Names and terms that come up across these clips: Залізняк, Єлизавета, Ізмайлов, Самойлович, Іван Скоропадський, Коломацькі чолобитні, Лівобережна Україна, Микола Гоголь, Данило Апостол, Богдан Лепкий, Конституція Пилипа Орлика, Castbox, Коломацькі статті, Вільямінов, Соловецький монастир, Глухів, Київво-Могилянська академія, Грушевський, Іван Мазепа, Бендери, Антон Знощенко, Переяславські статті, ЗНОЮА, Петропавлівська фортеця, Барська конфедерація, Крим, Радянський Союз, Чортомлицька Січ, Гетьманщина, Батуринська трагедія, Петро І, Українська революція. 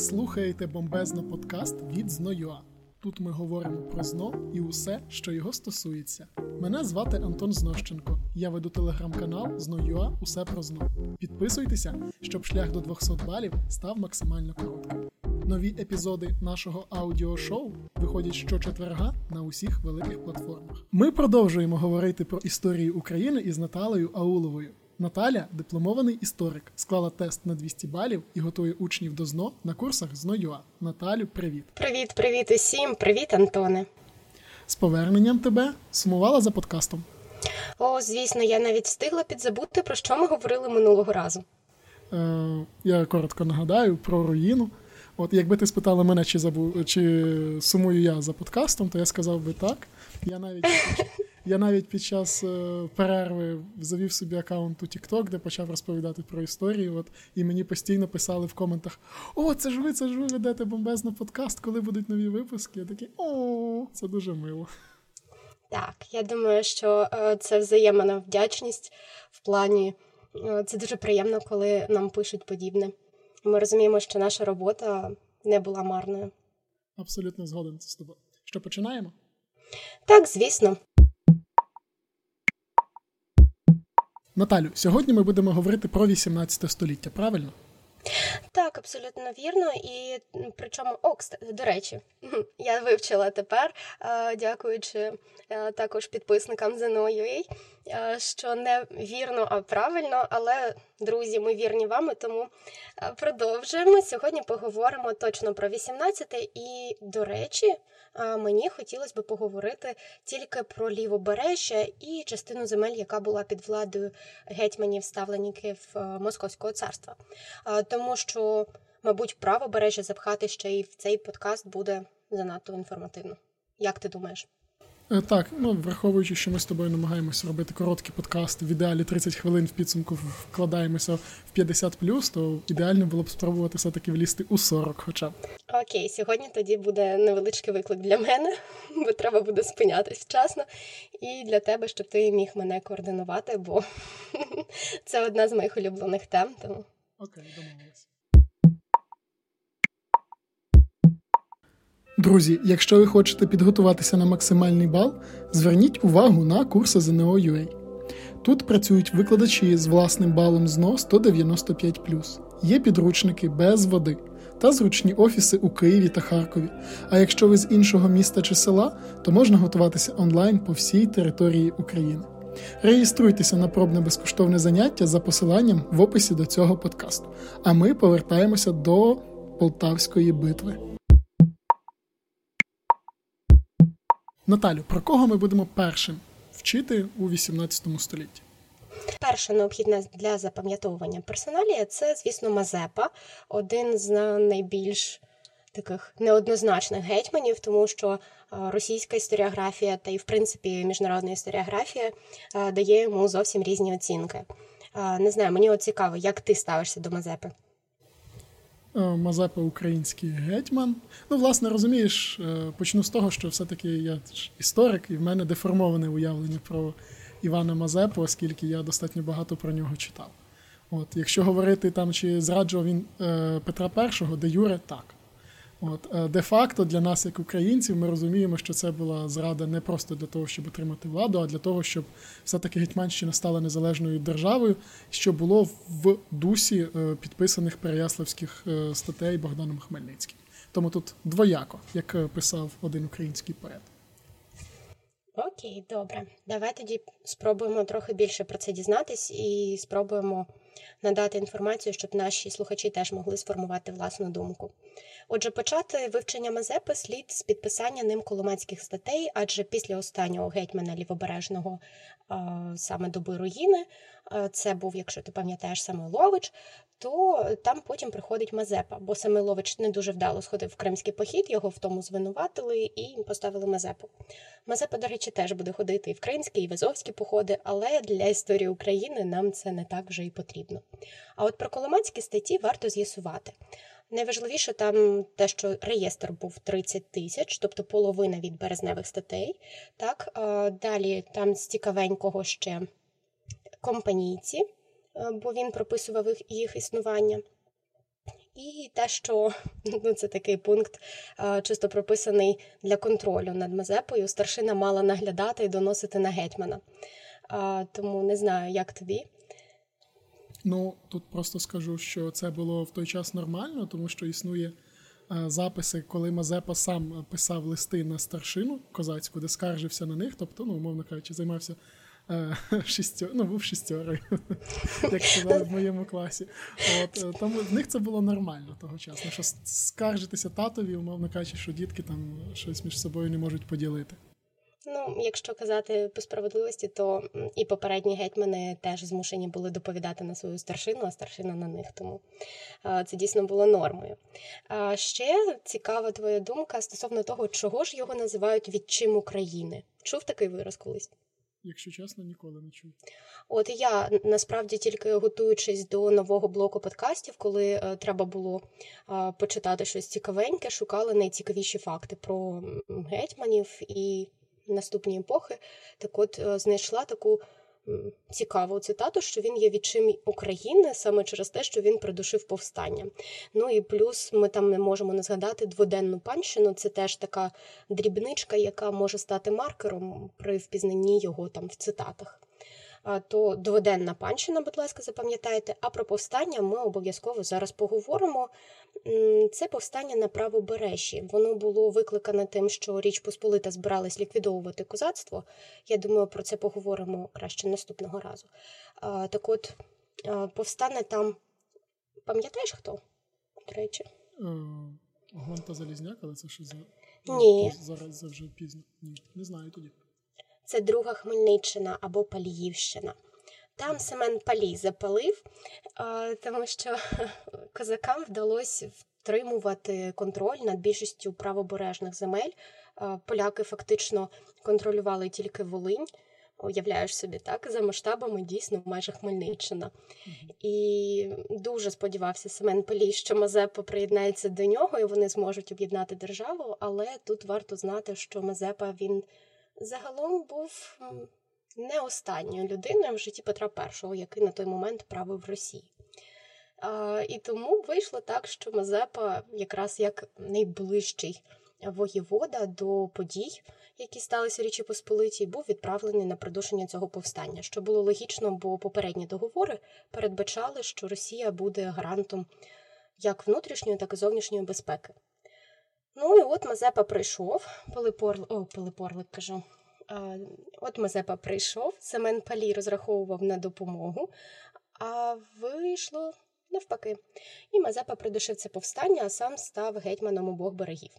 слухаєте бомбезно подкаст від ЗНОЮА. Тут ми говоримо про ЗНО і усе, що його стосується. Мене звати Антон Знощенко. Я веду телеграм-канал ZNO.UA «Усе про ЗНО». Підписуйтеся, щоб шлях до 200 балів став максимально коротким. Нові епізоди нашого аудіошоу виходять щочетверга на усіх великих платформах. Ми продовжуємо говорити про історію України із Наталею Ауловою. Наталя – дипломований історик, склала тест на 200 балів і готує учнів до ЗНО на курсах ZNO.UA. Наталю, привіт! Привіт усім! Привіт, Антоне! З поверненням тебе! Сумувала за подкастом? О, звісно, я навіть встигла підзабути, про що ми говорили минулого разу. Я коротко нагадаю про руїну. От, якби ти спитала мене, чи сумую я за подкастом, то я сказав би так. Я навіть під час перерви завів собі аккаунт у TikTok, де почав розповідати про історію, і мені постійно писали в коментах: «О, це ж ви ведете бомбезно подкаст, коли будуть нові випуски?» Я такий: «О, це дуже мило». Так, я думаю, що це взаємна вдячність в плані. Це дуже приємно, коли нам пишуть подібне. Ми розуміємо, що наша робота не була марною. Абсолютно згоден з тобою. Що, починаємо? Так, звісно. Наталю, сьогодні ми будемо говорити про 18 століття, правильно? Так, абсолютно вірно. І причому, до речі, я вивчила тепер, дякуючи також підписникам ZNO.UA, що не вірно, а правильно, але, друзі, ми вірні вам, тому продовжуємо. Сьогодні поговоримо точно про 18-те і, до речі, мені хотілося б поговорити тільки про Лівобережжя і частину земель, яка була під владою гетьманів-ставленників Московського царства. Тому що, мабуть, правобережжя запхати ще і в цей подкаст буде занадто інформативно. Як ти думаєш? Так, враховуючи, що ми з тобою намагаємося робити короткі подкасти, в ідеалі 30 хвилин, в підсумку вкладаємося в 50+, то ідеально було б спробувати все-таки влізти у 40 хоча б. Окей, сьогодні тоді буде невеличкий виклик для мене, бо треба буде спинятись вчасно, і для тебе, щоб ти міг мене координувати, бо це одна з моїх улюблених тем, тому... Окей, домовилися. Друзі, якщо ви хочете підготуватися на максимальний бал, зверніть увагу на курси ZNO.UA. Тут працюють викладачі з власним балом ЗНО 195+, є підручники без води та зручні офіси у Києві та Харкові. А якщо ви з іншого міста чи села, то можна готуватися онлайн по всій території України. Реєструйтеся на пробне безкоштовне заняття за посиланням в описі до цього подкасту. А ми повертаємося до Полтавської битви. Наталю, про кого ми будемо першим вчити у 18 столітті? Перша необхідна для запам'ятовування персоналія – це, звісно, Мазепа, один з найбільш таких неоднозначних гетьманів, тому що російська історіографія та і, в принципі, міжнародна історіографія дає йому зовсім різні оцінки. Не знаю, мені цікаво, як ти ставишся до Мазепи? Мазепа – український гетьман. Власне, розумієш, почну з того, що все-таки я історик, і в мене деформоване уявлення про Івана Мазепу, оскільки я достатньо багато про нього читав. Якщо говорити, чи зраджував він Петра І, де юре – так. Де-факто для нас, як українців, ми розуміємо, що це була зрада не просто для того, щоб отримати владу, а для того, щоб все-таки Гетьманщина стала незалежною державою, що було в дусі підписаних Переяславських статей Богданом Хмельницьким. Тому тут двояко, як писав один український поет. Окей, добре. Давай тоді спробуємо трохи більше про це дізнатись і спробуємо надати інформацію, щоб наші слухачі теж могли сформувати власну думку. Отже, почати вивчення Мазепи слід з підписання ним Коломацьких статей, адже після останнього гетьмана Лівобережного саме доби руїни, це був, якщо ти пам'ятаєш, Самойлович, то там потім приходить Мазепа, бо Самойлович не дуже вдало сходив в кримський похід, його в тому звинуватили і поставили Мазепу. Мазепа, до речі, теж буде ходити і в кримські, і в азовські походи, але для історії України нам це не так вже і потрібно. А от про Коломацькі статті варто з'ясувати. Найважливіше там те, що реєстр був 30 000, тобто половина від березневих статей. Так, далі там з цікавенького ще компанійці, бо він прописував їх існування. І те, що це такий пункт, чисто прописаний для контролю над Мазепою, старшина мала наглядати і доносити на гетьмана. Тому не знаю, як тобі. Ну, тут просто скажу, що це було в той час нормально, тому що існує записи, коли Мазепа сам писав листи на старшину козацьку, де скаржився на них, тобто, умовно кажучи, займався був шістьорою, як сказали в моєму класі. Тому в них це було нормально того часу, що скаржитися татові, умовно кажучи, що дітки там щось між собою не можуть поділити. Якщо казати по справедливості, то і попередні гетьмани теж змушені були доповідати на свою старшину, а старшина на них, тому це дійсно було нормою. А ще цікава твоя думка стосовно того, чого ж його називають «відчим України». Чув такий вираз колись? Якщо чесно, ніколи не чув. От я, насправді, тільки готуючись до нового блоку подкастів, коли треба було почитати щось цікавеньке, шукала найцікавіші факти про гетьманів і наступні епохи. Так от, знайшла таку цікаву цитату, що він є відчим України саме через те, що він придушив повстання. І плюс ми там не можемо не згадати дводенну панщину. Це теж така дрібничка, яка може стати маркером при впізнанні його там в цитатах. То дводенна панщина, будь ласка, запам'ятайте. А про повстання ми обов'язково зараз поговоримо. Це повстання на правобережжі. Воно було викликане тим, що Річ Посполита збиралась ліквідовувати козацтво. Я думаю, про це поговоримо краще наступного разу. Так от, повстане там... Пам'ятаєш, хто? До речі. Гонта Залізняк, але це що за... Ні. Зараз вже пізно. Ні, не знаю тоді. Це Друга Хмельниччина або Паліївщина. Там Семен Палій запалив, тому що козакам вдалося втримувати контроль над більшістю правобережних земель. Поляки фактично контролювали тільки Волинь. Уявляєш собі, так? За масштабами дійсно майже Хмельниччина. І дуже сподівався Семен Палій, що Мазепа приєднається до нього, і вони зможуть об'єднати державу. Але тут варто знати, що Мазепа, він... загалом був не останньою людиною в житті Петра І, який на той момент правив Росії. І тому вийшло так, що Мазепа якраз як найближчий воєвода до подій, які сталися в Річі Посполитій, був відправлений на придушення цього повстання, що було логічно, бо попередні договори передбачали, що Росія буде гарантом як внутрішньої, так і зовнішньої безпеки. Мазепа прийшов, Мазепа прийшов, Семен Палій розраховував на допомогу, а вийшло навпаки. І Мазепа придушив це повстання, а сам став гетьманом обох берегів.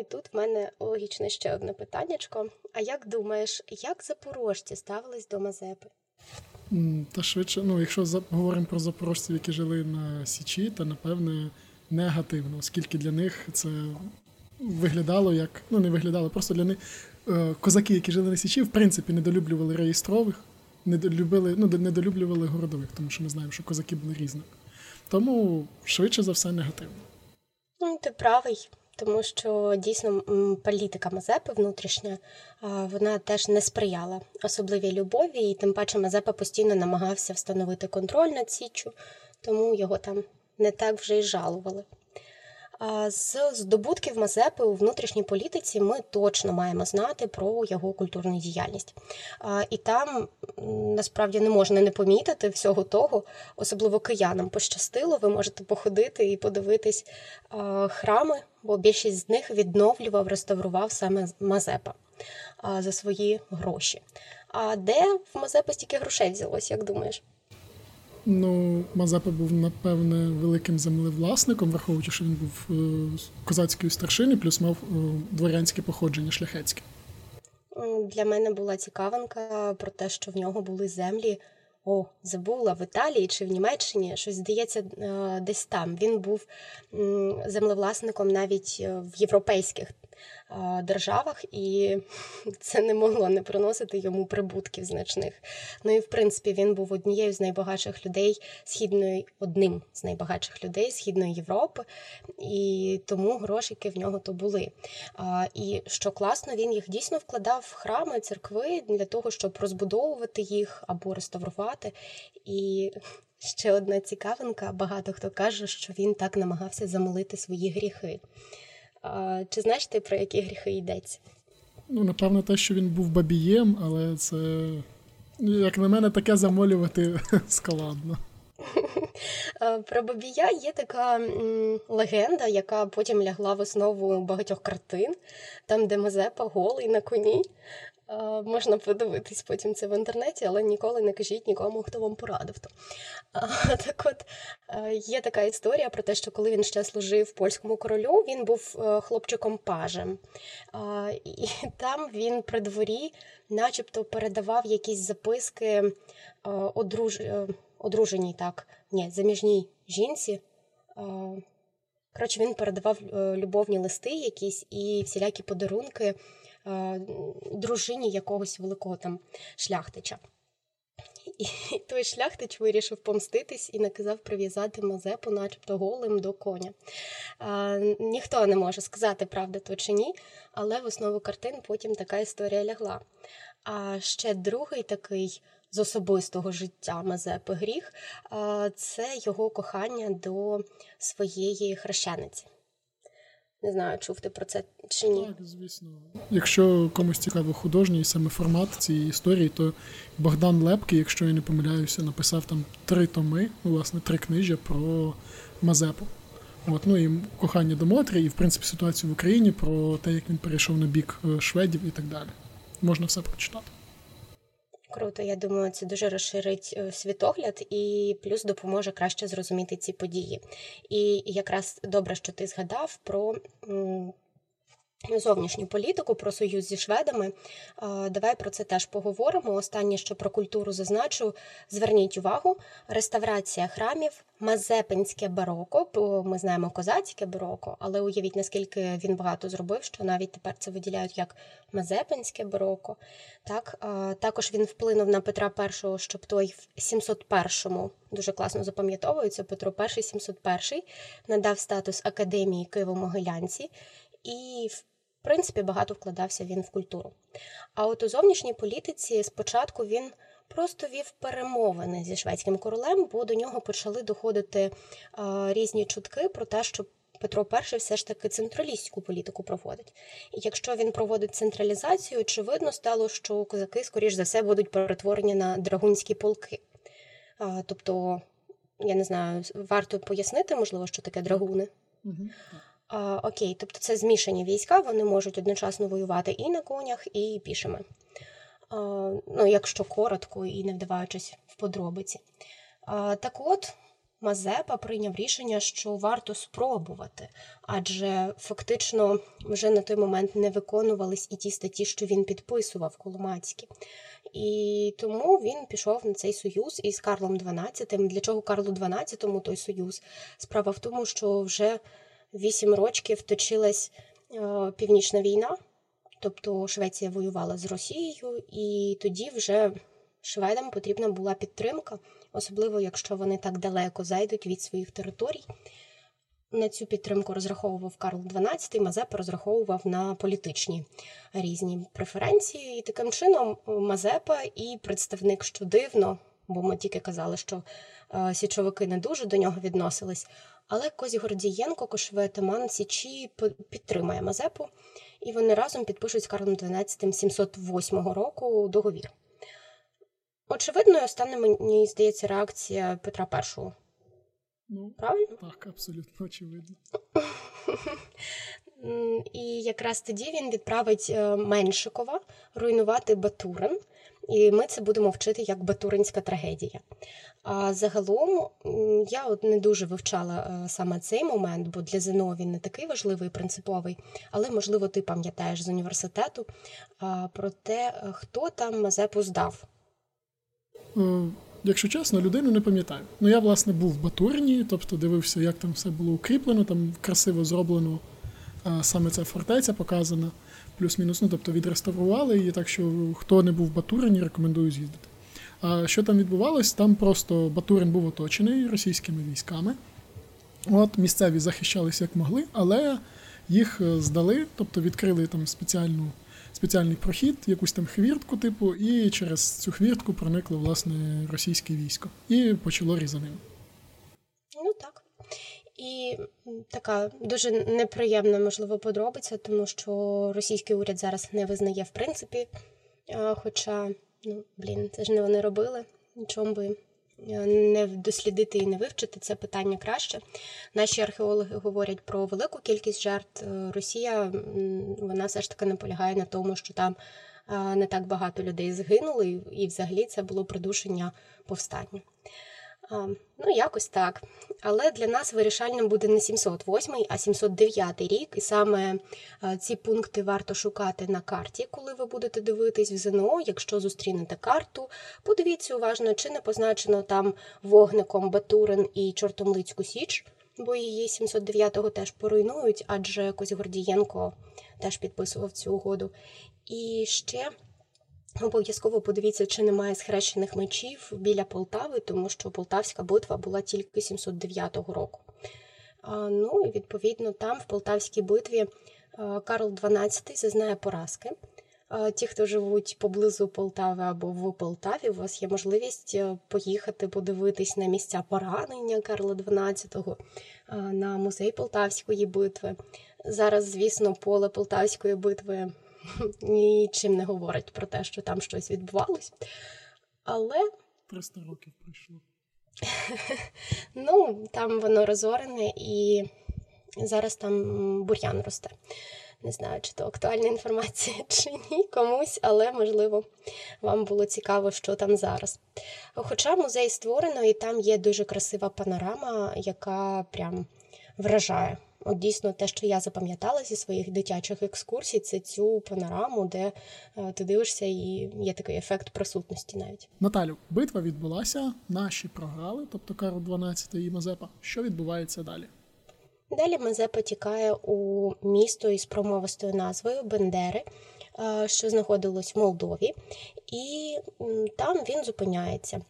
І тут в мене логічно ще одне питаннячко. А як думаєш, як запорожці ставились до Мазепи? Та швидше, якщо говоримо про запорожців, які жили на Січі, то, напевне, негативно, оскільки для них це виглядало як... не виглядало, просто для них козаки, які жили на Січі, в принципі, недолюблювали реєстрових, недолюблювали городових, тому що ми знаємо, що козаки були різні. Тому, швидше за все, негативно. Ти правий, тому що, дійсно, політика Мазепи внутрішня, вона теж не сприяла особливій любові, і тим паче Мазепа постійно намагався встановити контроль над Січчю, тому його там... не так вже й жалували. З здобутків Мазепи у внутрішній політиці ми точно маємо знати про його культурну діяльність. І там, насправді, не можна не помітити всього того, особливо киянам пощастило, ви можете походити і подивитись храми, бо більшість з них відновлював, реставрував саме Мазепа за свої гроші. А де в Мазепи стільки грошей взялось, як думаєш? Мазепа був, напевне, великим землевласником, враховуючи, що він був козацької старшини, плюс мав дворянське походження шляхетське. Для мене була цікавинка про те, що в нього були землі, в Італії чи в Німеччині, щось, здається, десь там. Він був землевласником навіть в європейських державах, і це не могло не приносити йому прибутків значних. Ну і, в принципі, він був однією з найбагатших людей Східної, одним з найбагатших людей Східної Європи, і тому грошики в нього то були. І, що класно, він їх дійсно вкладав в храми, церкви для того, щоб розбудовувати їх або реставрувати. І ще одна цікавинка, багато хто каже, що він так намагався замолити свої гріхи. Чи знаєш ти, про які гріхи йдеться? Ну, напевно, те, що він був бабієм, але це, як на мене, таке замолювати складно. Про бабія є така легенда, яка потім лягла в основу багатьох картин, там, де Мазепа голий на коні. Можна подивитись потім це в інтернеті, але ніколи не кажіть нікому, хто вам порадив то. Так от, є така історія про те, що коли він ще служив польському королю, він був хлопчиком-пажем. І там він при дворі начебто передавав якісь записки заміжній жінці. Коротше, він передавав любовні листи якісь і всілякі подарунки дружині якогось великого там шляхтича. І той шляхтич вирішив помститись і наказав прив'язати Мазепу начебто голим до коня. Ніхто не може сказати, правда то чи ні, але в основу картин потім така історія лягла. А ще другий такий з особистого життя Мазепи гріх – це його кохання до своєї хрещениці. Не знаю, чув ти про це чи ні. Так, звісно. Якщо комусь цікаво художній саме формат цієї історії, то Богдан Лепкий, якщо я не помиляюся, написав там 3 томи, власне, 3 книжі про Мазепу. От, ну і кохання до Мотрі, і, в принципі, ситуацію в Україні, про те, як він перейшов на бік шведів і так далі. Можна все прочитати. Круто, я думаю, це дуже розширить світогляд і плюс допоможе краще зрозуміти ці події. І якраз добре, що ти згадав про зовнішню політику, про союз зі шведами. Давай про це теж поговоримо. Останнє, що про культуру зазначу, зверніть увагу, реставрація храмів, мазепинське бароко, бо ми знаємо козацьке бароко, але уявіть, наскільки він багато зробив, що навіть тепер це виділяють як мазепинське бароко. Так, також він вплинув на Петра І, щоб той в 701-му, дуже класно запам'ятовується, Петро І 701-й, надав статус академії Києво-Могилянці, і в принципі, багато вкладався він в культуру. А от у зовнішній політиці спочатку він просто вів перемовини зі шведським королем, бо до нього почали доходити різні чутки про те, що Петро І все ж таки централістську політику проводить. І якщо він проводить централізацію, очевидно стало, що козаки, скоріш за все, будуть перетворені на драгунські полки. Тобто, я не знаю, варто пояснити, можливо, що таке драгуни? Угу. Окей, тобто це змішані війська, вони можуть одночасно воювати і на конях, і пішими. Ну, якщо коротко і не вдаваючись в подробиці. Так от, Мазепа прийняв рішення, що варто спробувати, адже фактично вже на той момент не виконувались і ті статті, що він підписував, коломацькі. І тому він пішов на цей союз із Карлом XII. Для чого Карлу XII той союз? Справа в тому, що вже 8 років точилась Північна війна, тобто Швеція воювала з Росією, і тоді вже шведам потрібна була підтримка, особливо якщо вони так далеко зайдуть від своїх територій. На цю підтримку розраховував Карл XII, Мазепа розраховував на політичні різні преференції, і таким чином Мазепа і представник, що дивно, бо ми тільки казали, що січовики не дуже до нього відносились, але Кость Гордієнко, кошовий атаман Січі, підтримає Мазепу, і вони разом підпишуть з Карлом XII 708 року договір. Очевидною стане, мені здається, реакція Петра І. Ну, правильно? Так, абсолютно очевидно. І якраз тоді він відправить Меншикова руйнувати Батурин, і ми це будемо вчити як батуринська трагедія. А загалом, я от не дуже вивчала саме цей момент, бо для ЗНО він не такий важливий і принциповий, але, можливо, ти пам'ятаєш з університету про те, хто там Мазепу здав. Якщо чесно, людину не пам'ятаю. Ну, я, власне, був в Батурині, тобто дивився, як там все було укріплено, там красиво зроблено саме ця фортеця показана, плюс-мінус, ну, тобто відреставрували її, так що хто не був в Батурині, рекомендую з'їздити. А що там відбувалось? Там просто Батурин був оточений російськими військами. От, місцеві захищалися як могли, але їх здали, тобто відкрили там спеціальний прохід, якусь там хвіртку типу, і через цю хвіртку проникло, власне, російське військо. І почало різанину. Ну так. І така дуже неприємна, можливо, подробиця, тому що російський уряд зараз не визнає в принципі, хоча, це ж не вони робили, чому би не дослідити і не вивчити це питання краще. Наші археологи говорять про велику кількість жертв. Росія, вона все ж таки наполягає на тому, що там не так багато людей згинули, і взагалі це було придушення повстання. Якось так. Але для нас вирішальним буде не 708-й, а 709-й рік. І саме ці пункти варто шукати на карті, коли ви будете дивитись в ЗНО. Якщо зустрінете карту, подивіться уважно, чи не позначено там вогником Батурин і Чортомлицьку Січ, бо її 709-го теж поруйнують, адже Кость Гордієнко теж підписував цю угоду. І ще... обов'язково подивіться, чи немає схрещених мечів біля Полтави, тому що Полтавська битва була тільки 709 року. І, відповідно, там, в Полтавській битві, Карл XII зазнає поразки. Ті, хто живуть поблизу Полтави або в Полтаві, у вас є можливість поїхати подивитись на місця поранення Карла XII, на музей Полтавської битви. Зараз, звісно, поле Полтавської битви нічим не говорить про те, що там щось відбувалось. Але... 300 років пройшло. Там воно розорене, і зараз там бур'ян росте. Не знаю, чи то актуальна інформація, чи ні комусь, але, можливо, вам було цікаво, що там зараз. Хоча музей створено, і там є дуже красива панорама, яка прям вражає. От дійсно те, що я запам'ятала зі своїх дитячих екскурсій, це цю панораму, де ти дивишся і є такий ефект присутності навіть. Наталю, битва відбулася, наші програли, тобто Карл XII і Мазепа. Що відбувається далі? Далі Мазепа тікає у місто із промовистою назвою Бендери, що знаходилось в Молдові, і там він зупиняється.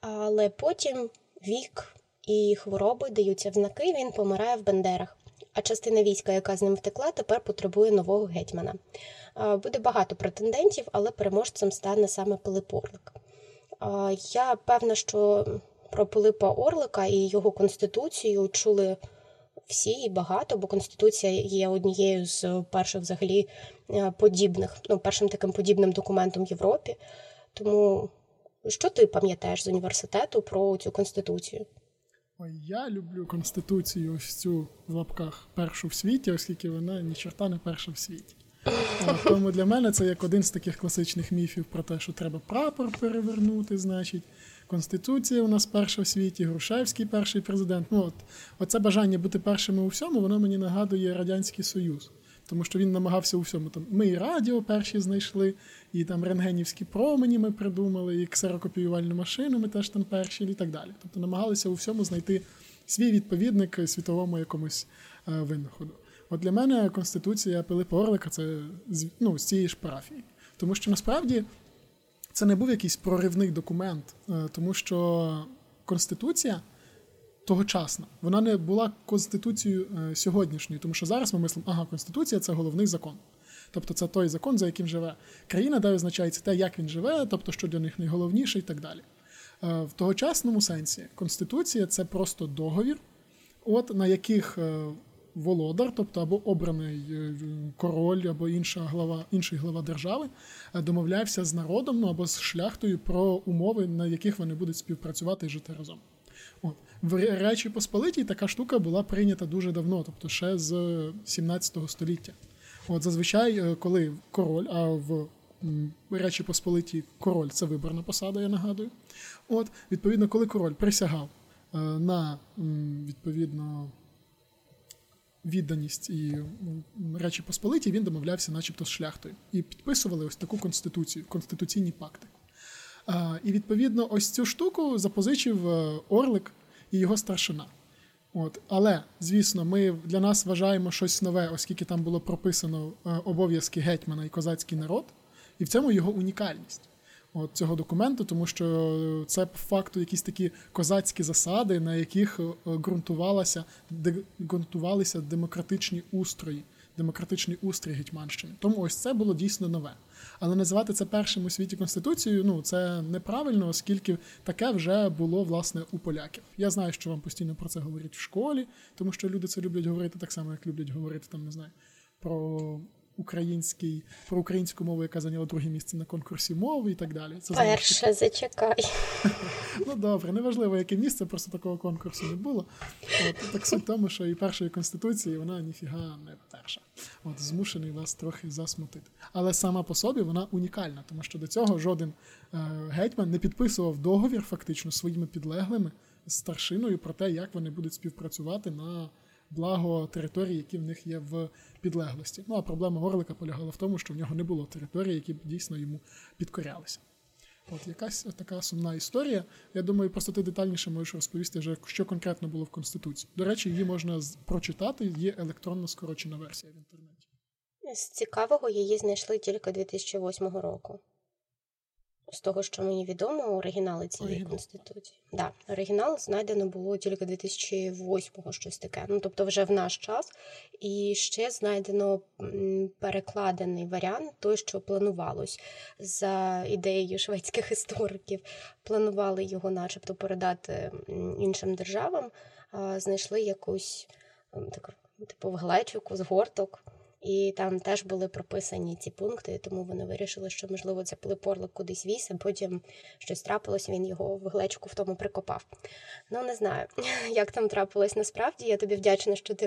Але потім вік і хвороби даються в знаки, він помирає в Бендерах. А частина війська, яка з ним втекла, тепер потребує нового гетьмана. Буде багато претендентів, але переможцем стане саме Пилип Орлик. Я певна, що про Пилипа Орлика і його Конституцію чули всі і багато, бо Конституція є однією з перших взагалі подібних, першим таким подібним документом в Європі. Тому що ти пам'ятаєш з університету про цю Конституцію? Я люблю Конституцію, ось цю, в лапках, першу в світі, оскільки вона ні чорта не перша в світі. Тому для мене це як один з таких класичних міфів про те, що треба прапор перевернути, значить. Конституція у нас перша в світі, Грушевський перший президент. Оце бажання бути першими у всьому, воно мені нагадує Радянський Союз. Тому що він намагався у всьому. Там ми і радіо перші знайшли, і там рентгенівські промені ми придумали, і ксерокопіювальну машину ми теж там перші, і так далі. Тобто намагалися у всьому знайти свій відповідник світовому якомусь винаходу. От для мене Конституція Пилипа Орлика – це з цієї ж парафії. Тому що насправді це не був якийсь проривний документ, тому що Конституція тогочасна. Вона не була Конституцією сьогоднішньою, тому що зараз ми мислимо, Конституція – це головний закон. Тобто це той закон, за яким живе країна, де визначається те, як він живе, тобто що для них найголовніше і так далі. В тогочасному сенсі Конституція – це просто договір, на яких володар, тобто або обраний король, або інший глава держави, домовлявся з народом, або з шляхтою про умови, на яких вони будуть співпрацювати і жити разом. В Речі Посполитій така штука була прийнята дуже давно, тобто ще з 17 століття. Зазвичай, коли король, а в Речі Посполитій король – це виборна посада, я нагадую. Відповідно, коли король присягав на, відповідно, відданість і Речі Посполитій, він домовлявся начебто з шляхтою. І підписували ось таку конституцію, конституційні пакти. І, відповідно, ось цю штуку запозичив Орлик і його старшина. Але, звісно, ми для нас вважаємо щось нове, оскільки там було прописано обов'язки гетьмана і козацький народ, і в цьому його унікальність цього документу, тому що це по факту якісь такі козацькі засади, на яких ґрунтувалися демократичний устрій Гетьманщини. Тому ось це було дійсно нове. Але називати це першим у світі Конституцією, це неправильно, оскільки таке вже було, власне, у поляків. Я знаю, що вам постійно про це говорять в школі, тому що люди це люблять говорити так само, як люблять говорити, про українську мову, яка зайняла друге місце на конкурсі мови і так далі. Це перше, зачекай. Добре, неважливо, яке місце, просто такого конкурсу не було. Так суть в тому, що і першої Конституції вона ніфіга не перша. Змушений вас трохи засмутити. Але сама по собі вона унікальна, тому що до цього жоден гетьман не підписував договір фактично своїми підлеглими старшиною про те, як вони будуть співпрацювати на благо територій, які в них є в підлеглості. А проблема Орлика полягала в тому, що в нього не було територій, які дійсно йому підкорялися. Якась така сумна історія. Я думаю, просто ти детальніше можеш розповісти вже, що конкретно було в Конституції. До речі, її можна прочитати, є електронно скорочена версія в інтернеті. З цікавого її знайшли тільки 2008 року. З того, що мені відомо, оригінали цієї Конституції. Да, оригінал знайдено було тільки 2008-го, щось таке. Тобто вже в наш час. І ще знайдено перекладений варіант, той, що планувалось за ідеєю шведських істориків. Планували його начебто передати іншим державам, знайшли якусь типу вглечу, згорток. І там теж були прописані ці пункти, тому вони вирішили, що, можливо, це Пилип Орлик кудись віз, а потім щось трапилось, він його в глечку в тому прикопав. Не знаю, як там трапилось насправді. Я тобі вдячна, що ти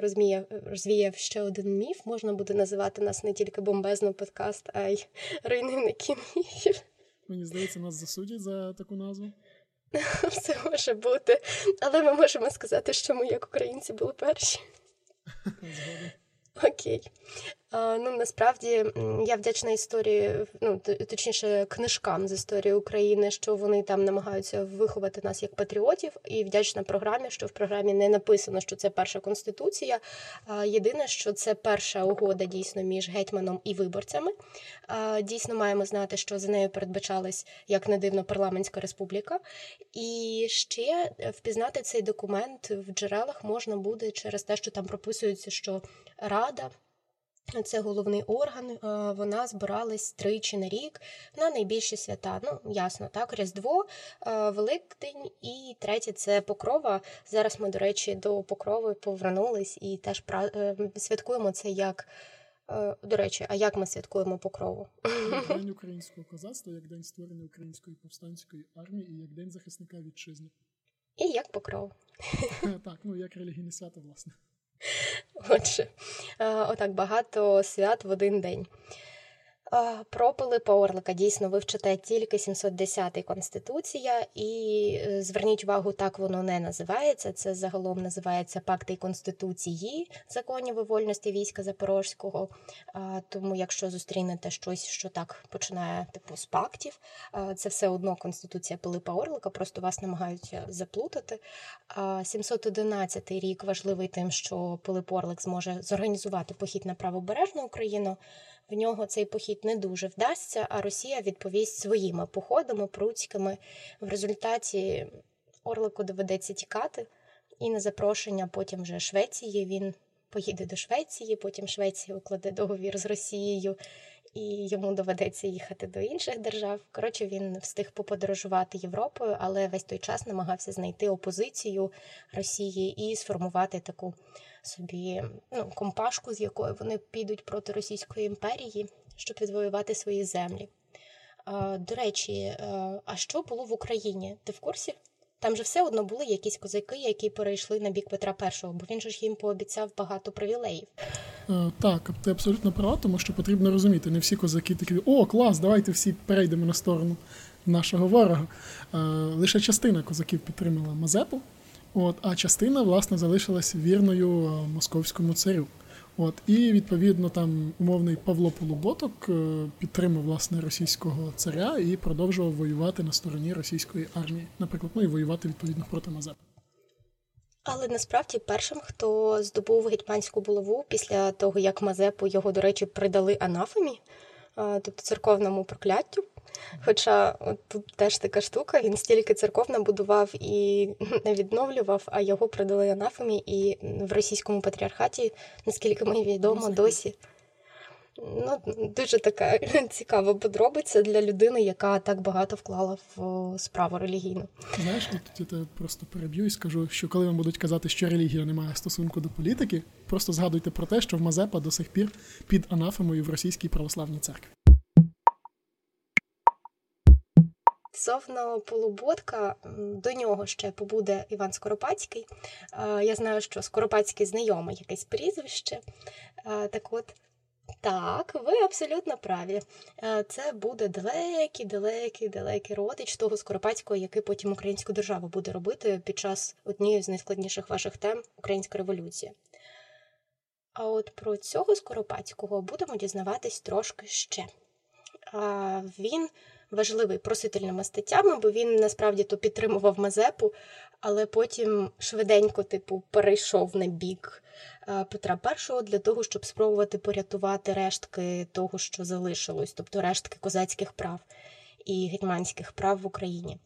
розвіяв ще один міф. Можна буде називати нас не тільки бомбезно подкаст, а й руйнівники міфів. Мені здається, нас засудять за таку назву. Все може бути. Але ми можемо сказати, що ми, як українці, були перші. Згодом. Окей. Насправді, я вдячна історії, точніше, книжкам з історії України, що вони там намагаються виховати нас як патріотів, і вдячна програмі, що в програмі не написано, що це перша Конституція. Єдине, що це перша угода дійсно між гетьманом і виборцями. Дійсно, маємо знати, що за нею передбачалась, як не дивно, парламентська республіка. І ще впізнати цей документ в джерелах можна буде через те, що там прописується, що Рада, це головний орган, вона збиралась тричі на рік на найбільші свята. Ясно, так, Різдво, Великдень і третє – це Покрова. Зараз ми, до речі, до Покрови повернулись і теж святкуємо це як... До речі, а як ми святкуємо Покрову? День українського козацтва, як день створення Української повстанської армії і як день захисника вітчизни. І як Покров. Так, як релігійне свято, власне. Отже, отак багато свят в один день. Про Пилипа Орлика дійсно ви вчите тільки 710-й Конституція, і зверніть увагу, так воно не називається, це загалом називається «Пакти Конституції, законів і вольності війська Запорозького», тому якщо зустрінете щось, що так починає з пактів, це все одно Конституція Пилипа Орлика, просто вас намагаються заплутати. 711-й рік важливий тим, що Пилип Орлик зможе зорганізувати похід на Правобережну Україну. В нього цей похід не дуже вдасться, а Росія відповість своїми походами, пруцькими. В результаті Орлику доведеться тікати, і на запрошення потім вже Швеції він поїде до Швеції, потім Швеція укладе договір з Росією, і йому доведеться їхати до інших держав. Коротше, він встиг поподорожувати Європою, але весь той час намагався знайти опозицію Росії і сформувати таку собі компашку, з якою вони підуть проти Російської імперії, щоб відвоювати свої землі. До речі, а що було в Україні? Ти в курсі? Там же все одно були якісь козаки, які перейшли на бік Петра І, бо він же ж їм пообіцяв багато привілеїв. Так, ти абсолютно права, тому що потрібно розуміти, не всі козаки такі, о, клас, давайте всі перейдемо на сторону нашого ворога. Лише частина козаків підтримала Мазепу, а частина, власне, залишилась вірною московському царю. І, відповідно, там умовний Павло Полуботок підтримав, власне, російського царя і продовжував воювати на стороні російської армії. Наприклад, і воювати, відповідно, проти Мазепи. Але насправді першим, хто здобув гетьманську булаву після того, як Мазепу його, до речі, придали анафемі, тобто церковному прокляттю. Хоча от тут теж така штука, він стільки церковна будував і не відновлював, а його придали анафемі, і в російському патріархаті, наскільки мені відомо, досі. Ну, дуже така цікава подробиця для людини, яка так багато вклала в справу релігійну. Знаєш, я тебе просто переб'ю і скажу, що коли вам будуть казати, що релігія не має стосунку до політики, просто згадуйте про те, що в Мазепа до сих пір під анафемою в Російській православній церкві. Стосовно Полуботка, до нього ще побуде Іван Скоропадський. Я знаю, що Скоропадський знайомий якесь прізвище. Так, ви абсолютно праві. Це буде далекий родич того Скоропадського, який потім українську державу буде робити під час однієї з найскладніших ваших тем – Українська революція. А от про цього Скоропадського будемо дізнаватись трошки ще. Він важливий просительними статтями, бо він насправді то підтримував Мазепу, але потім швиденько перейшов на бік Петра І для того, щоб спробувати порятувати рештки того, що залишилось, тобто рештки козацьких прав і гетьманських прав в Україні.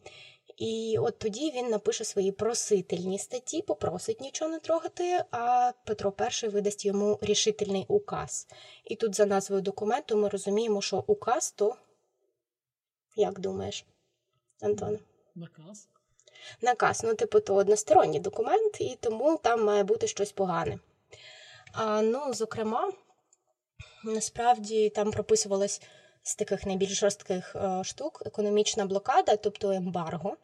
І от тоді він напише свої просительні статті, попросить нічого не трогати, а Петро І видасть йому рішительний указ. І тут за назвою документу ми розуміємо, що указ то... Як думаєш, Антон? Наказ. Наказ, то односторонній документ, і тому там має бути щось погане. Зокрема, насправді там прописувалось з таких найбільш жорстких штук економічна блокада, тобто ембарго,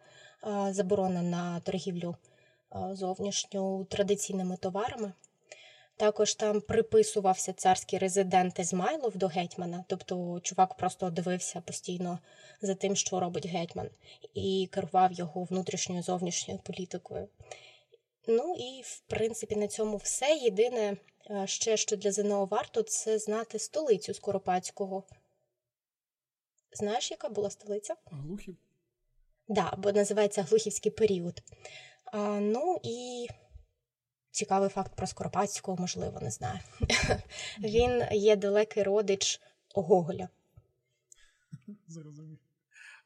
заборона на торгівлю зовнішню традиційними товарами. Також там приписувався царський резидент Ізмайлов до гетьмана, тобто чувак просто дивився постійно за тим, що робить гетьман, і керував його внутрішньою і зовнішньою політикою. І, в принципі, на цьому все. Єдине ще, що для ЗНО варто, це знати столицю Скоропадського. Знаєш, яка була столиця? Глухів. Так, бо називається Глухівський період. Цікавий факт про Скоропадського, можливо, не знаю. Він є далекий родич Гоголя. Зрозумів.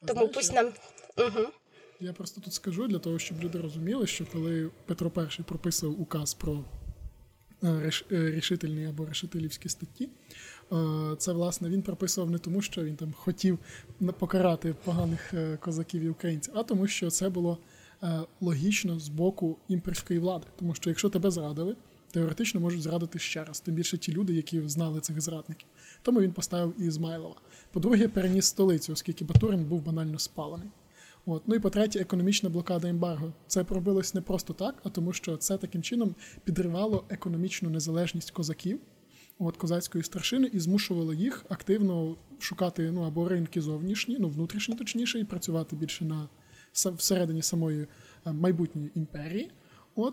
Тому пусть нам... Я просто тут скажу для того, щоб люди розуміли, що коли Петро І прописав указ про рішительні або решетилівські статті, це, власне, він прописував не тому, що він там хотів покарати поганих козаків і українців, а тому, що це було логічно з боку імперської влади. Тому що якщо тебе зрадили, теоретично можуть зрадити ще раз. Тим більше ті люди, які знали цих зрадників. Тому він поставив і Ізмайлова. По-друге, переніс столицю, оскільки Батурин був банально спалений. І по-третє, економічна блокада ембарго. Це пробилось не просто так, а тому що це таким чином підривало економічну незалежність козаків, козацької старшини, і змушувало їх активно шукати або ринки зовнішні, внутрішні точніше, і працювати більше на всередині самої майбутньої імперії,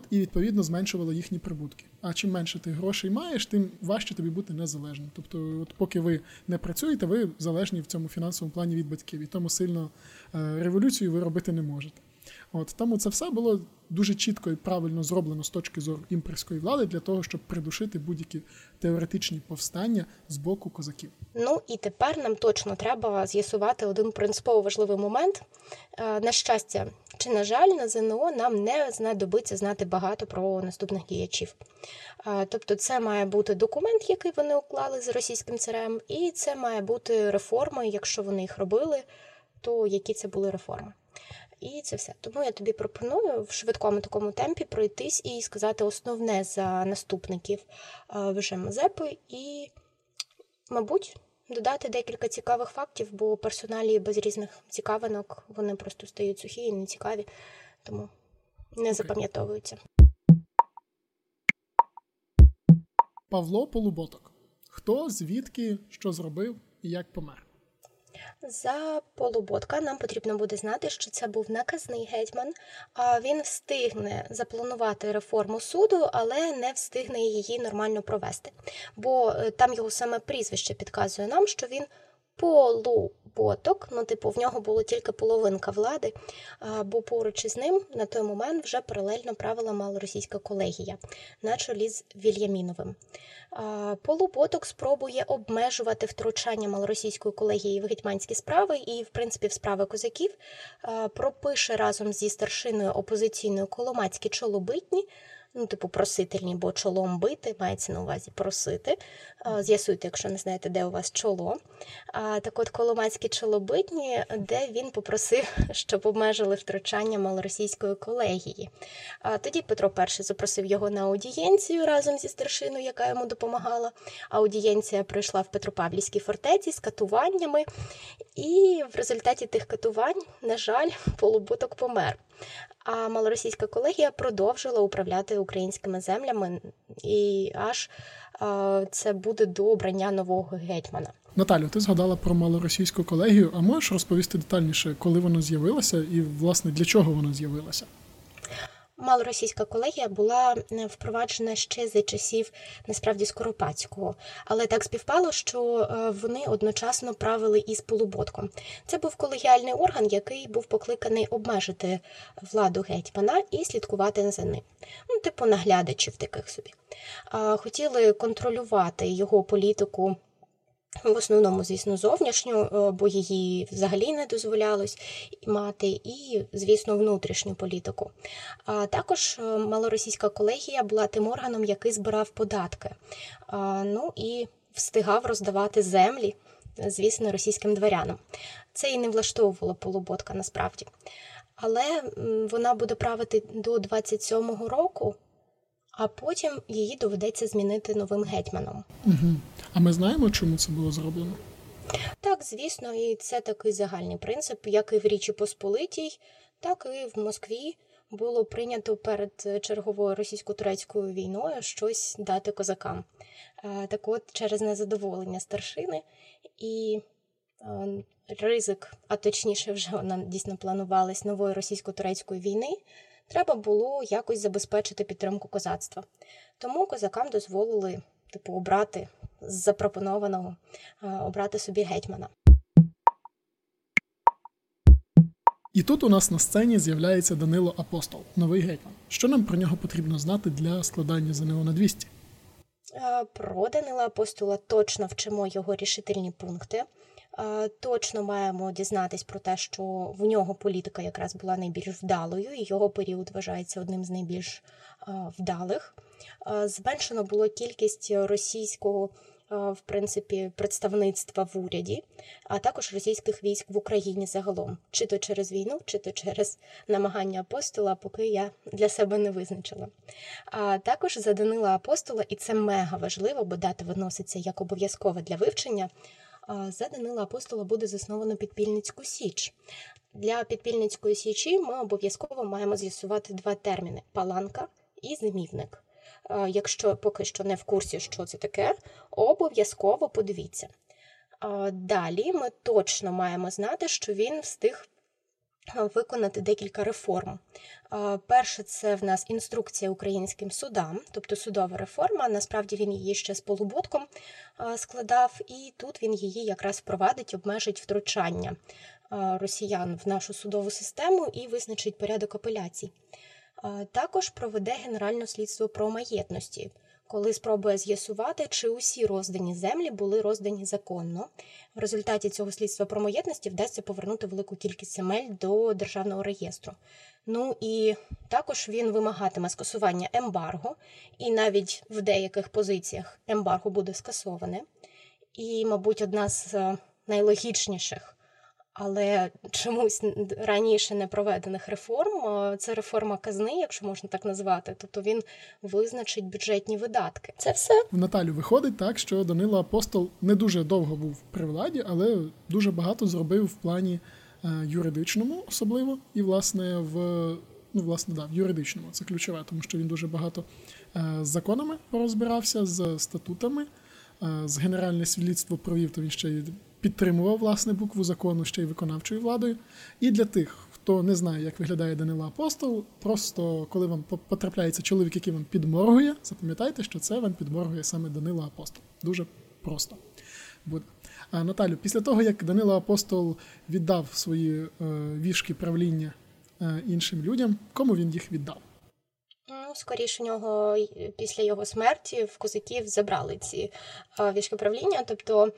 і, відповідно, зменшувало їхні прибутки. А чим менше ти грошей маєш, тим важче тобі бути незалежним. Тобто, поки ви не працюєте, ви залежні в цьому фінансовому плані від батьків, і тому сильно революцію ви робити не можете. Тому це все було дуже чітко і правильно зроблено з точки зору імперської влади для того, щоб придушити будь-які теоретичні повстання з боку козаків. І тепер нам точно треба з'ясувати один принципово важливий момент. На щастя, чи, на жаль, на ЗНО нам не знадобиться знати багато про наступних діячів. Тобто це має бути документ, який вони уклали з російським царем, і це має бути реформи, якщо вони їх робили, то які це були реформи. І це все. Тому я тобі пропоную в швидкому такому темпі пройтись і сказати основне за наступників вже Мазепи і, мабуть, додати декілька цікавих фактів, бо персоналі без різних цікавинок, вони просто стають сухі і нецікаві, тому не запам'ятовуються. Павло Полуботок. Хто, звідки, що зробив і як помер? За Полуботка нам потрібно буде знати, що це був наказний гетьман. Він встигне запланувати реформу суду, але не встигне її нормально провести. Бо там його саме прізвище підказує нам, що він Полуботок, типу в нього було тільки половинка влади, бо поруч із ним на той момент вже паралельно правила Малоросійська колегія на чолі з Вільяміновим. Полуботок спробує обмежувати втручання Малоросійської колегії в гетьманські справи і, в принципі, в справи козаків, пропише разом зі старшиною опозиційною Коломацькі чолобитні, просительні, бо чолом бити, мається на увазі просити. З'ясуйте, якщо не знаєте, де у вас чоло. Так от, Коломацькі чолобитні, де він попросив, щоб обмежили втручання Малоросійської колегії. Тоді Петро І запросив його на аудієнцію разом зі старшиною, яка йому допомагала. Аудієнція пройшла в Петропавлівській фортеці з катуваннями. І в результаті тих катувань, на жаль, Полуботок помер. А Малоросійська колегія продовжила управляти українськими землями, і аж це буде до обрання нового гетьмана. Наталю, ти згадала про Малоросійську колегію, а можеш розповісти детальніше, коли вона з'явилася і, власне, для чого вона з'явилася? Малоросійська колегія була впроваджена ще за часів, насправді, Скоропадського. Але так співпало, що вони одночасно правили із Полуботком. Це був колегіальний орган, який був покликаний обмежити владу гетьмана і слідкувати за ним. Наглядачів таких собі. Хотіли контролювати його політику, в основному, звісно, зовнішню, бо її взагалі не дозволялось мати, і, звісно, внутрішню політику. А також Малоросійська колегія була тим органом, який збирав податки, і встигав роздавати землі, звісно, російським дворянам. Це і не влаштовувало Полуботка насправді. Але вона буде правити до 27-го року, а потім її доведеться змінити новим гетьманом. Угу. А ми знаємо, чому це було зроблено? Так, звісно, і це такий загальний принцип, як і в Річі Посполитій, так і в Москві було прийнято перед черговою російсько-турецькою війною щось дати козакам. Так от, через незадоволення старшини і ризик, а точніше вже вона дійсно планувалась, нової російсько-турецької війни, треба було якось забезпечити підтримку козацтва. Тому козакам дозволили, обрати з запропонованого, обрати собі гетьмана. І тут у нас на сцені з'являється Данило Апостол, новий гетьман. Що нам про нього потрібно знати для складання ЗНО на 200? Про Данила Апостола точно вчимо його рішительні пункти. Точно маємо дізнатись про те, що в нього політика якраз була найбільш вдалою, і його період вважається одним з найбільш вдалих. Зменшено було кількість російського, в принципі, представництва в уряді, а також російських військ в Україні загалом. Чи то через війну, чи то через намагання Апостола, поки я для себе не визначила. А також за Данила Апостола, і це мега важливо, бо дата виноситься як обов'язкова для вивчення, за Данила Апостола буде засновано Підпільницьку Січ. Для Підпільницької Січі ми обов'язково маємо з'ясувати два терміни – паланка і зимівник. Якщо поки що не в курсі, що це таке, обов'язково подивіться. Далі ми точно маємо знати, що він встиг виконати декілька реформ. Перше, це в нас інструкція українським судам, тобто судова реформа. Насправді він її ще з Полуботком складав, і тут він її якраз впровадить, обмежить втручання росіян в нашу судову систему і визначить порядок апеляцій. Також проведе генеральне слідство про маєтності, коли спробує з'ясувати, чи усі роздані землі були роздані законно. В результаті цього слідства про маєтності вдасться повернути велику кількість земель до державного реєстру. І також він вимагатиме скасування ембарго, і навіть в деяких позиціях ембарго буде скасоване. І, мабуть, одна з найлогічніших, але чомусь раніше не проведених реформ, це реформа казни, якщо можна так назвати, тобто він визначить бюджетні видатки. Це все. Наталю, виходить так, що Данило Апостол не дуже довго був при владі, але дуже багато зробив в плані юридичному особливо, і, власне, в юридичному, це ключове, тому що він дуже багато з законами порозбирався, з статутами, з генеральне слідство провів, то він ще й підтримував, власне, букву закону ще й виконавчою владою. І для тих, хто не знає, як виглядає Данило Апостол, просто коли вам потрапляється чоловік, який вам підморгує, запам'ятайте, що це вам підморгує саме Данило Апостол. Дуже просто. буде. Наталю, після того, як Данило Апостол віддав свої вішки правління іншим людям, кому він їх віддав? Скоріше нього, після його смерті в козаків забрали ці вішки правління, тобто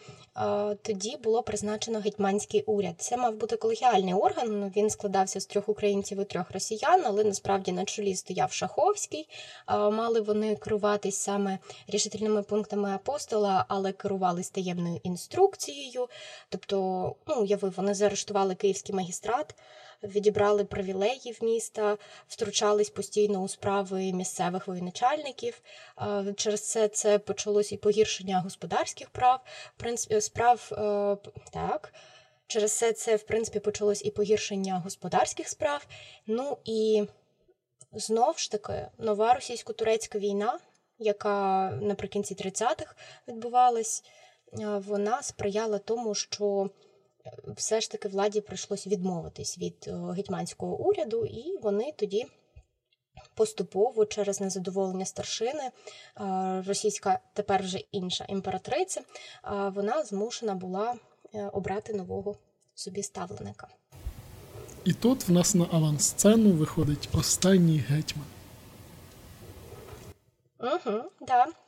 тоді було призначено гетьманський уряд. Це мав бути колегіальний орган, він складався з 3 українців і 3 росіян, але насправді на чолі стояв Шаховський. Мали вони керуватись саме рішительними пунктами Апостола, але керувались таємною інструкцією, тобто, вони заарештували київський магістрат, відібрали привілеї в міста, втручались постійно у справи місцевих воєначальників. Через це почалося і погіршення господарських прав, Через це, в принципі, почалось і погіршення господарських справ. Ну і знов ж таки нова російсько-турецька війна, яка наприкінці 30-х відбувалась, вона сприяла тому, що все ж таки владі прийшлось відмовитись від гетьманського уряду, і вони тоді поступово через незадоволення старшини, російська тепер вже інша імператриця, вона змушена була обрати нового собі ставленика. І тут в нас на авансцену виходить останній гетьман.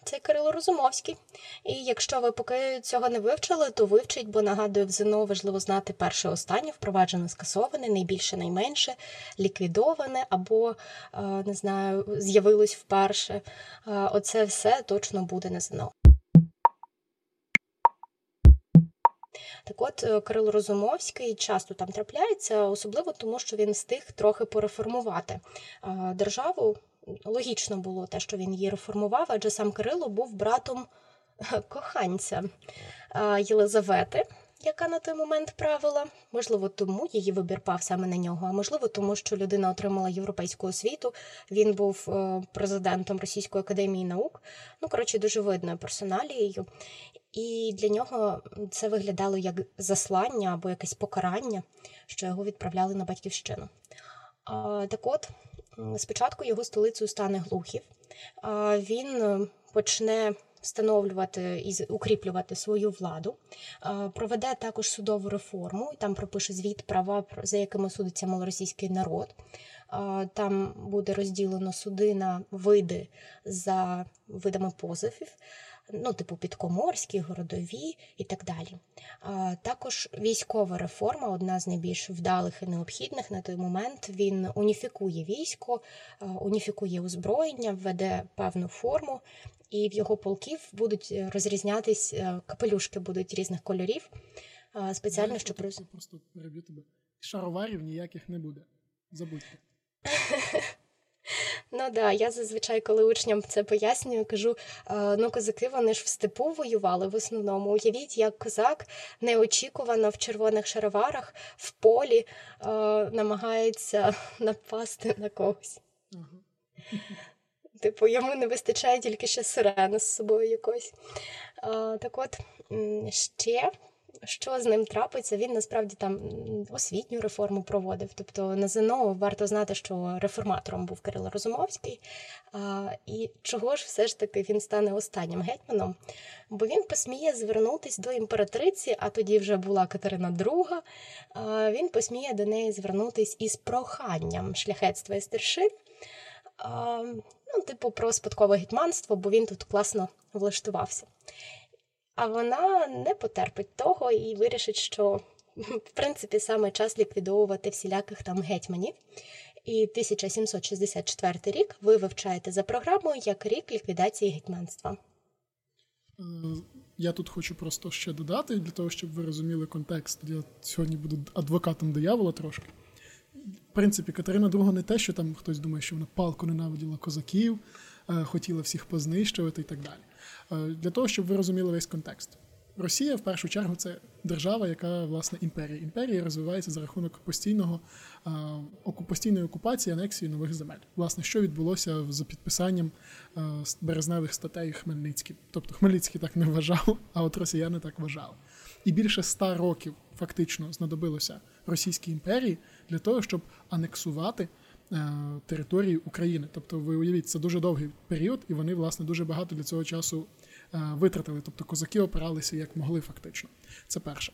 Це Кирило Розумовський. І якщо ви поки цього не вивчили, то вивчіть, бо, нагадую, в ЗНО важливо знати перше і останнє, впроваджене, скасоване, найбільше, найменше, ліквідоване або, з'явилось вперше. Оце все точно буде на ЗНО. Так от, Кирило Розумовський часто там трапляється, особливо тому, що він встиг трохи пореформувати державу. Логічно було те, що він її реформував, адже сам Кирило був братом коханця Єлизавети, яка на той момент правила. Можливо, тому її вибір пав саме на нього, а можливо, тому що людина отримала європейську освіту, він був президентом Російської академії наук, дуже видною персоналією. І для нього це виглядало як заслання або якесь покарання, що його відправляли на батьківщину. Так от, спочатку його столицею стане Глухів. Він почне встановлювати і укріплювати свою владу, проведе також судову реформу, там пропише звіт права, за якими судиться малоросійський народ. Там буде розділено суди на види за видами позовів, типу підкоморські, городові і так далі. Також військова реформа, одна з найбільш вдалих і необхідних на той момент. Він уніфікує військо, уніфікує озброєння, введе певну форму, і в його полків будуть розрізнятись, капелюшки будуть різних кольорів. Спеціально, щоб... Просто переб'ю тебе. Шароварів ніяких не буде. Забудьте. Я зазвичай, коли учням це пояснюю, кажу, козаки, вони ж в степу воювали в основному. Уявіть, як козак неочікувано в червоних шароварах в полі намагається напасти на когось. Ага. Йому не вистачає тільки ще сирени з собою якось. Так от, ще... Що з ним трапиться? Він, насправді, там освітню реформу проводив. Тобто, на ЗНО варто знати, що реформатором був Кирило Розумовський. І чого ж все ж таки він стане останнім гетьманом? Бо він посміє звернутись до імператриці, а тоді вже була Катерина ІІ. Він посміє до неї звернутись із проханням шляхетства і старшин. Про спадкове гетьманство, бо він тут класно влаштувався. А вона не потерпить того і вирішить, що, в принципі, саме час ліквідовувати всіляких там гетьманів. І 1764 рік ви вивчаєте за програмою як рік ліквідації гетьманства. Я тут хочу просто ще додати, для того, щоб ви розуміли контекст. Я сьогодні буду адвокатом диявола трошки. В принципі, Катерина II не те, що там хтось думає, що вона палко ненавиділа козаків, хотіла всіх познищувати і так далі. Для того, щоб ви розуміли весь контекст. Росія, в першу чергу, це держава, яка, власне, імперія. Імперія розвивається за рахунок постійної окупації, анексії нових земель. Власне, що відбулося за підписанням березневих статей Хмельницьким. Тобто Хмельницький так не вважав, а от росіяни так вважали. І більше 100 років фактично знадобилося Російській імперії для того, щоб анексувати території України. Тобто, ви уявіть, це дуже довгий період, і вони, власне, дуже багато для цього часу витратили, тобто козаки опиралися як могли фактично. Це перше.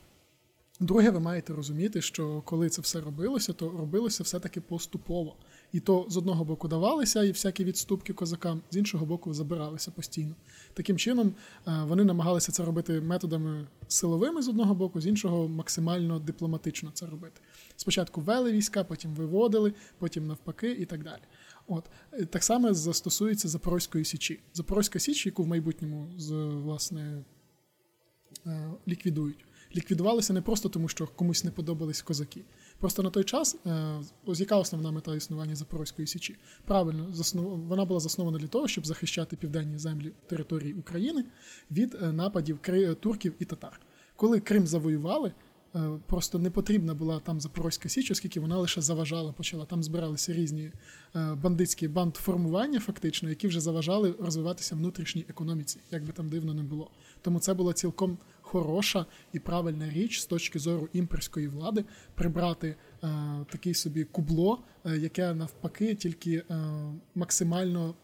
Друге, ви маєте розуміти, що коли це все робилося, то робилося все-таки поступово. І то з одного боку давалися і всякі відступки козакам, з іншого боку забиралися постійно. Таким чином вони намагалися це робити методами силовими з одного боку, з іншого максимально дипломатично це робити. Спочатку вели війська, потім виводили, потім навпаки і так далі. От. Так само застосується Запорозької Січі. Запорозька Січ, яку в майбутньому, власне, ліквідують. Ліквідувалися не просто тому, що комусь не подобались козаки. Просто на той час, ось яка основна мета існування Запорозької Січі? Правильно, вона була заснована для того, щоб захищати південні землі території України від нападів турків і татар. Коли Крим завоювали, просто не потрібна була там Запорозька Січ, оскільки вона лише заважала, почала. Там збиралися різні бандитські бандформування, фактично, які вже заважали розвиватися внутрішній економіці, як би там дивно не було. Тому це була цілком хороша і правильна річ з точки зору імперської влади прибрати такий собі кубло, яке навпаки тільки максимально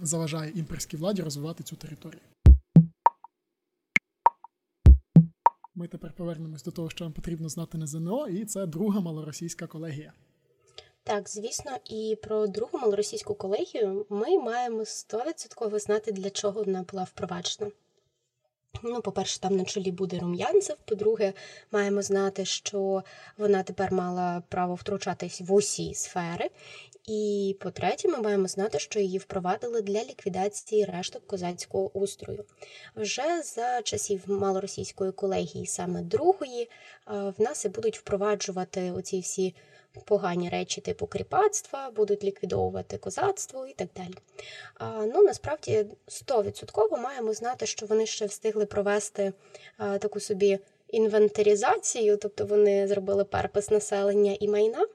заважає імперській владі розвивати цю територію. Ми тепер повернемось до того, що вам потрібно знати на ЗНО, і це друга малоросійська колегія. Так, звісно, і про другу малоросійську колегію ми маємо 100% знати, для чого вона була впроваджена. Ну, по-перше, там на чолі буде Рум'янцев, по-друге, маємо знати, що вона тепер мала право втручатись в усі сфери, і, по-третє, ми маємо знати, що її впровадили для ліквідації решток козацького устрою. Вже за часів малоросійської колегії, саме другої, в нас і будуть впроваджувати оці всі погані речі типу кріпацтва, будуть ліквідовувати козацтво і так далі. Ну, насправді, 100% маємо знати, що вони ще встигли провести таку собі інвентаризацію, тобто вони зробили перепис населення і майна,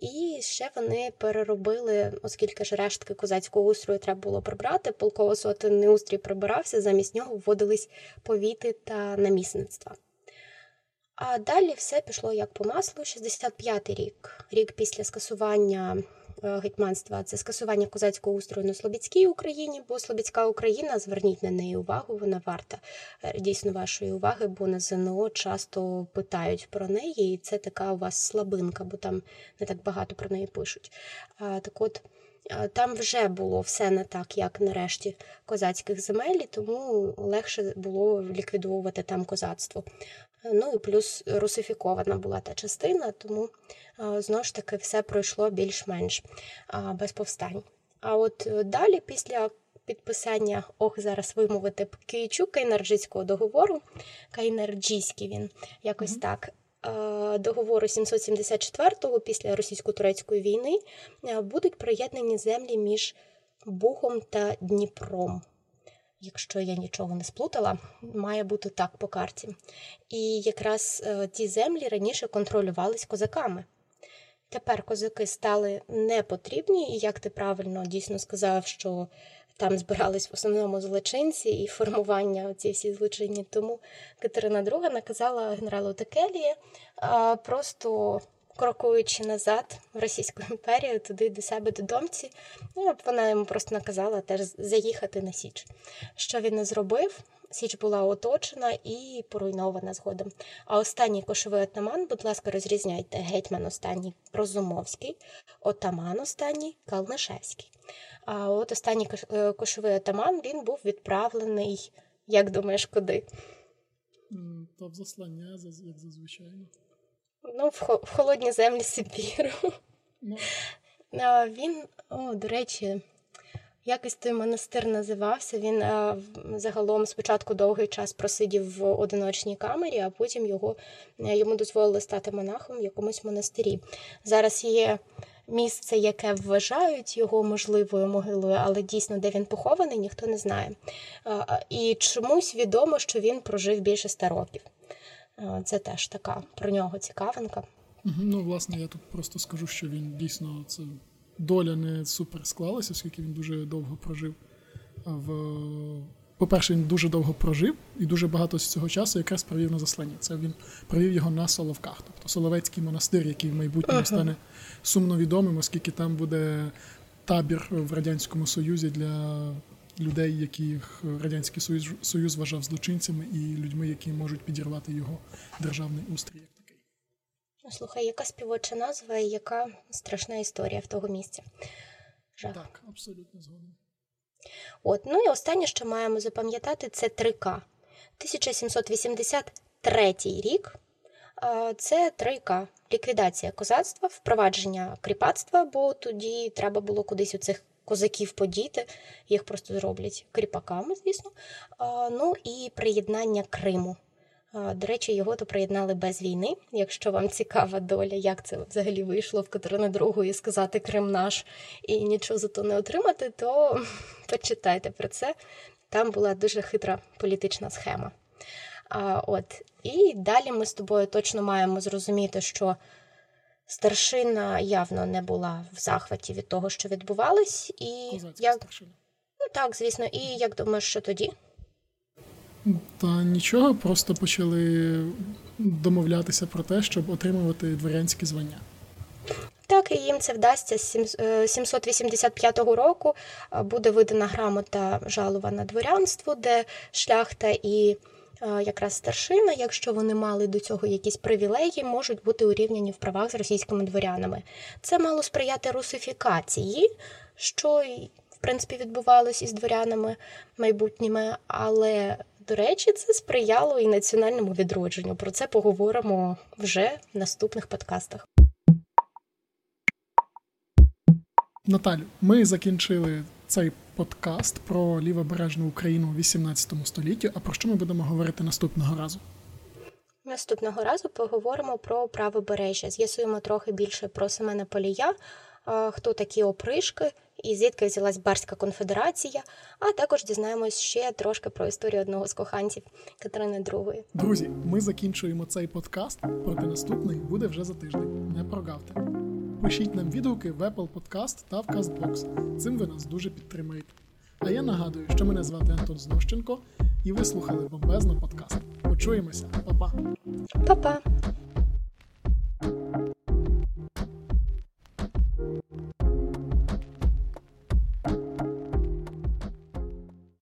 і ще вони переробили, оскільки ж рештки козацького устрою треба було прибрати, полково-сотенний устрій прибирався, замість нього вводились повіти та намісництва. А далі все пішло як по маслу. 65-й рік, рік після скасування гетьманства, це скасування козацького устрою на Слобідській Україні, бо Слобідська Україна, зверніть на неї увагу, вона варта дійсно вашої уваги, бо на ЗНО часто питають про неї, і це така у вас слабинка, бо там не так багато про неї пишуть. Так от, там вже було все не так, як на решті козацьких земель, тому легше було ліквідовувати там козацтво. Ну і плюс русифікована була та частина, тому, знову ж таки, все пройшло більш-менш без повстань. А от далі, після підписання, зараз вимовити, Київчу-Кайнарджійського договору, Кайнарджійський він, якось так, договору 774-го після російсько-турецької війни, будуть приєднані землі між Бухом та Дніпром. Якщо я нічого не сплутала, має бути так по карті. І якраз ті землі раніше контролювались козаками. Тепер козаки стали непотрібні, і як ти правильно дійсно сказав, що там збирались в основному злочинці і формування ці всі злочинні. Тому Катерина II наказала генералу Текелії просто крокуючи назад в Російську імперію, туди до себе, додомці, вона йому просто наказала теж заїхати на Січ. Що він не зробив? Січ була оточена і поруйнована згодом. А останній кошовий отаман, будь ласка, розрізняйте, гетьман останній Розумовський, отаман останній Калнишевський. А от останній кошовий отаман, він був відправлений, як думаєш, куди? Та в заслання, як зазвичай. Ну, в холодні землі Сибіру. Він, до речі, якось той монастир називався. Він загалом спочатку довгий час просидів в одиночній камері, а потім йому дозволили стати монахом в якомусь монастирі. Зараз є місце, яке вважають його можливою могилою, але дійсно, де він похований, ніхто не знає. І чомусь відомо, що він прожив більше 100 років. Це теж така про нього цікавинка. Ну, власне, я тут просто скажу, що він дійсно, це доля не супер склалася, оскільки він дуже довго прожив. По-перше, він дуже довго прожив і дуже багато з цього часу якраз провів на засланні. Це він провів його на Соловках, тобто Соловецький монастир, який в майбутньому стане сумно відомим, оскільки там буде табір в Радянському Союзі для людей, яких Радянський Союз вважав злочинцями і людьми, які можуть підірвати його державний устрій як такий. Слухай, яка співоча назва і яка страшна історія в того місця. Жах. Так, абсолютно згоден. Ну і останнє, що маємо запам'ятати, це 3К. 1783 рік. Це 3К. Ліквідація козацтва, впровадження кріпацтва, бо тоді треба було кудись у цих козаків подіти, їх просто зроблять кріпаками, звісно. І приєднання Криму. До речі, його то приєднали без війни. Якщо вам цікава доля, як це взагалі вийшло в Катерини ІІ сказати «Крим наш» і нічого за то не отримати, то почитайте про це. Там була дуже хитра політична схема. І далі ми з тобою точно маємо зрозуміти, що старшина явно не була в захваті від того, що відбувалось. Старшина. Так, звісно. І як думаєш, що тоді? Та нічого, просто почали домовлятися про те, щоб отримувати дворянські звання. Так, і їм це вдасться. З 785 року буде видана грамота жалова на дворянство, де шляхта і якраз старшина, якщо вони мали до цього якісь привілеї, можуть бути урівняні в правах з російськими дворянами. Це мало сприяти русифікації, що, в принципі, відбувалось із дворянами майбутніми, але, до речі, це сприяло і національному відродженню. Про це поговоримо вже в наступних подкастах. Наталю, ми закінчили цей подкаст про Лівобережну Україну у XVIII столітті. А про що ми будемо говорити наступного разу? Наступного разу поговоримо про правобережжя. З'ясуємо трохи більше про Семена Палія, хто такі опришки і звідки взялась Барська конфедерація, а також дізнаємось ще трошки про історію одного з коханців Катерини ІІ. Друзі, ми закінчуємо цей подкаст, проте наступний буде вже за тиждень. Не прогавте! Пишіть нам відгуки в Apple Podcast та в Castbox. Цим ви нас дуже підтримаєте. А я нагадую, що мене звати Антон Знощенко, і ви слухали бомбезно подкаст. Почуємося. Па-па! Па-па!